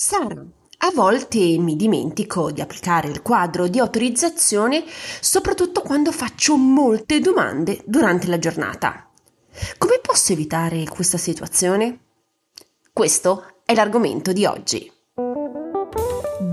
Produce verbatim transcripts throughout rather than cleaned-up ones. Sara, a volte mi dimentico di applicare il quadro di autorizzazione, soprattutto quando faccio molte domande durante la giornata. Come posso evitare questa situazione? Questo è l'argomento di oggi.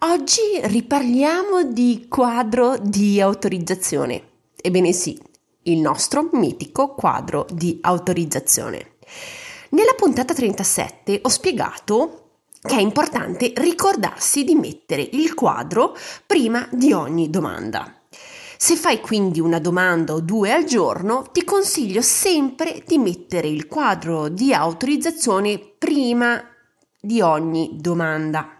Oggi riparliamo di quadro di autorizzazione. Ebbene sì, il nostro mitico quadro di autorizzazione. Nella puntata trentasette ho spiegato che è importante ricordarsi di mettere il quadro prima di ogni domanda. Se fai quindi una domanda o due al giorno, ti consiglio sempre di mettere il quadro di autorizzazione prima di ogni domanda.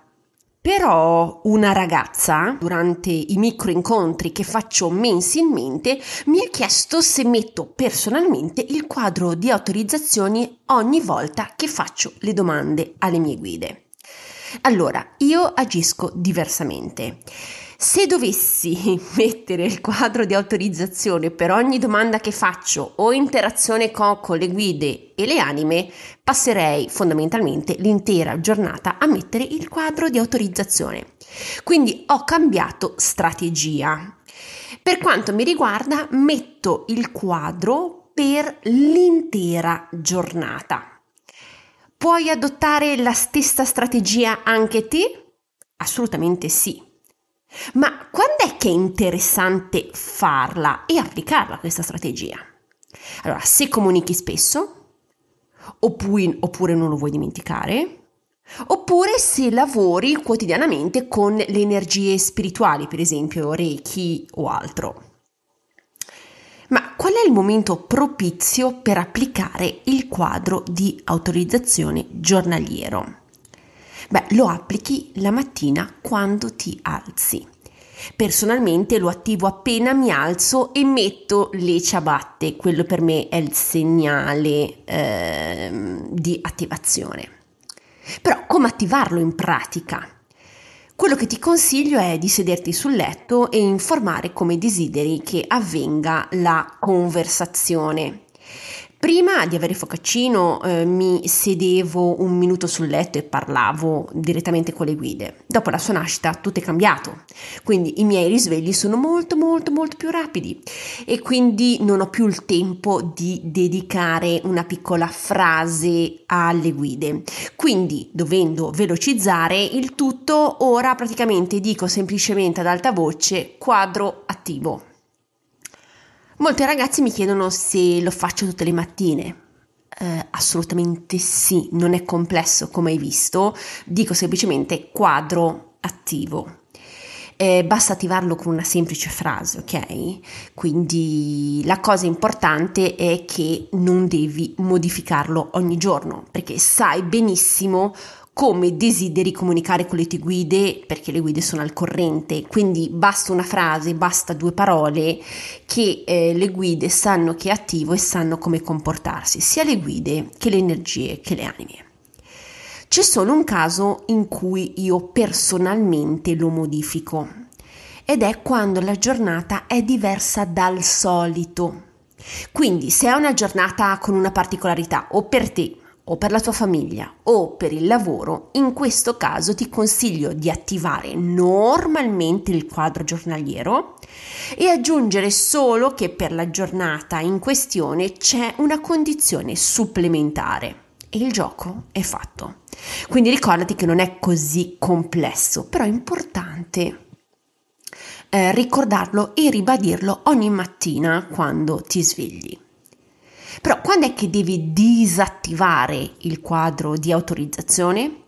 Però una ragazza, durante i micro incontri che faccio mensilmente, mi ha chiesto se metto personalmente il quadro di autorizzazione ogni volta che faccio le domande alle mie guide. Allora, io agisco diversamente. Se dovessi mettere il quadro di autorizzazione per ogni domanda che faccio o interazione con, con le guide e le anime, passerei fondamentalmente l'intera giornata a mettere il quadro di autorizzazione. Quindi ho cambiato strategia. Per quanto mi riguarda, metto il quadro per l'intera giornata. Puoi adottare la stessa strategia anche te? Assolutamente sì. Ma quando è che è interessante farla e applicarla questa strategia? Allora, se comunichi spesso, oppure, oppure non lo vuoi dimenticare, oppure se lavori quotidianamente con le energie spirituali, per esempio Reiki o altro. Ma qual è il momento propizio per applicare il quadro di autorizzazione giornaliero? Beh, lo applichi la mattina quando ti alzi. Personalmente lo attivo appena mi alzo e metto le ciabatte, quello per me è il segnale eh, di attivazione. Però come attivarlo in pratica? Quello che ti consiglio è di sederti sul letto e informare come desideri che avvenga la conversazione. Prima di avere Focaccino eh, mi sedevo un minuto sul letto e parlavo direttamente con le guide. Dopo la sua nascita tutto è cambiato, quindi i miei risvegli sono molto molto molto più rapidi e quindi non ho più il tempo di dedicare una piccola frase alle guide. Quindi, dovendo velocizzare il tutto, ora praticamente dico semplicemente ad alta voce quadro attivo. Molti ragazzi mi chiedono se lo faccio tutte le mattine. Eh, assolutamente sì, non è complesso come hai visto, dico semplicemente quadro attivo. Eh, basta attivarlo con una semplice frase, ok? Quindi la cosa importante è che non devi modificarlo ogni giorno, perché sai benissimo come desideri comunicare con le tue guide, perché le guide sono al corrente, quindi basta una frase, basta due parole che eh, le guide sanno che è attivo e sanno come comportarsi, sia le guide che le energie che le anime. C'è solo un caso in cui io personalmente lo modifico ed è quando la giornata è diversa dal solito. Quindi se è una giornata con una particolarità o per te o per la tua famiglia o per il lavoro, in questo caso ti consiglio di attivare normalmente il quadro giornaliero e aggiungere solo che per la giornata in questione c'è una condizione supplementare e il gioco è fatto. Quindi ricordati che non è così complesso, però è importante eh, ricordarlo e ribadirlo ogni mattina quando ti svegli. Però quando è che devi disattivare il quadro di autorizzazione?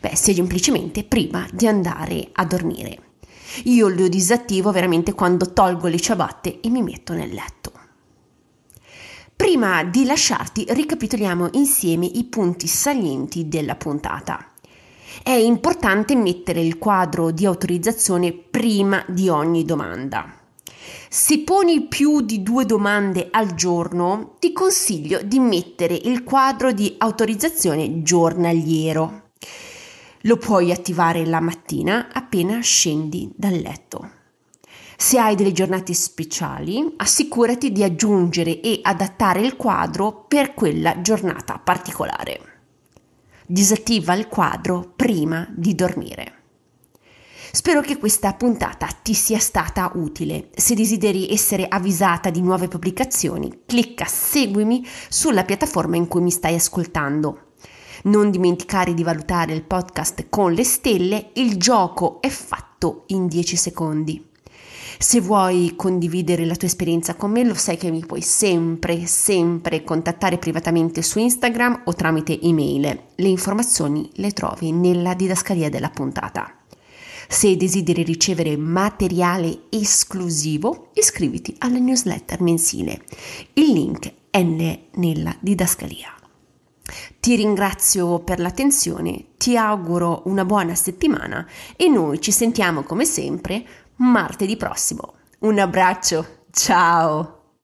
Beh, semplicemente prima di andare a dormire. Io lo disattivo veramente quando tolgo le ciabatte e mi metto nel letto. Prima di lasciarti, ricapitoliamo insieme i punti salienti della puntata. È importante mettere il quadro di autorizzazione prima di ogni domanda. Se poni più di due domande al giorno, ti consiglio di mettere il quadro di autorizzazione giornaliero. Lo puoi attivare la mattina appena scendi dal letto. Se hai delle giornate speciali, assicurati di aggiungere e adattare il quadro per quella giornata particolare. Disattiva il quadro prima di dormire. Spero che questa puntata ti sia stata utile. Se desideri essere avvisata di nuove pubblicazioni, clicca seguimi sulla piattaforma in cui mi stai ascoltando. Non dimenticare di valutare il podcast con le stelle, il gioco è fatto in dieci secondi. Se vuoi condividere la tua esperienza con me, lo sai che mi puoi sempre, sempre contattare privatamente su Instagram o tramite email. Le informazioni le trovi nella didascalia della puntata. Se desideri ricevere materiale esclusivo, iscriviti alla newsletter mensile. Il link è nella didascalia. Ti ringrazio per l'attenzione, ti auguro una buona settimana e noi ci sentiamo come sempre martedì prossimo. Un abbraccio, ciao!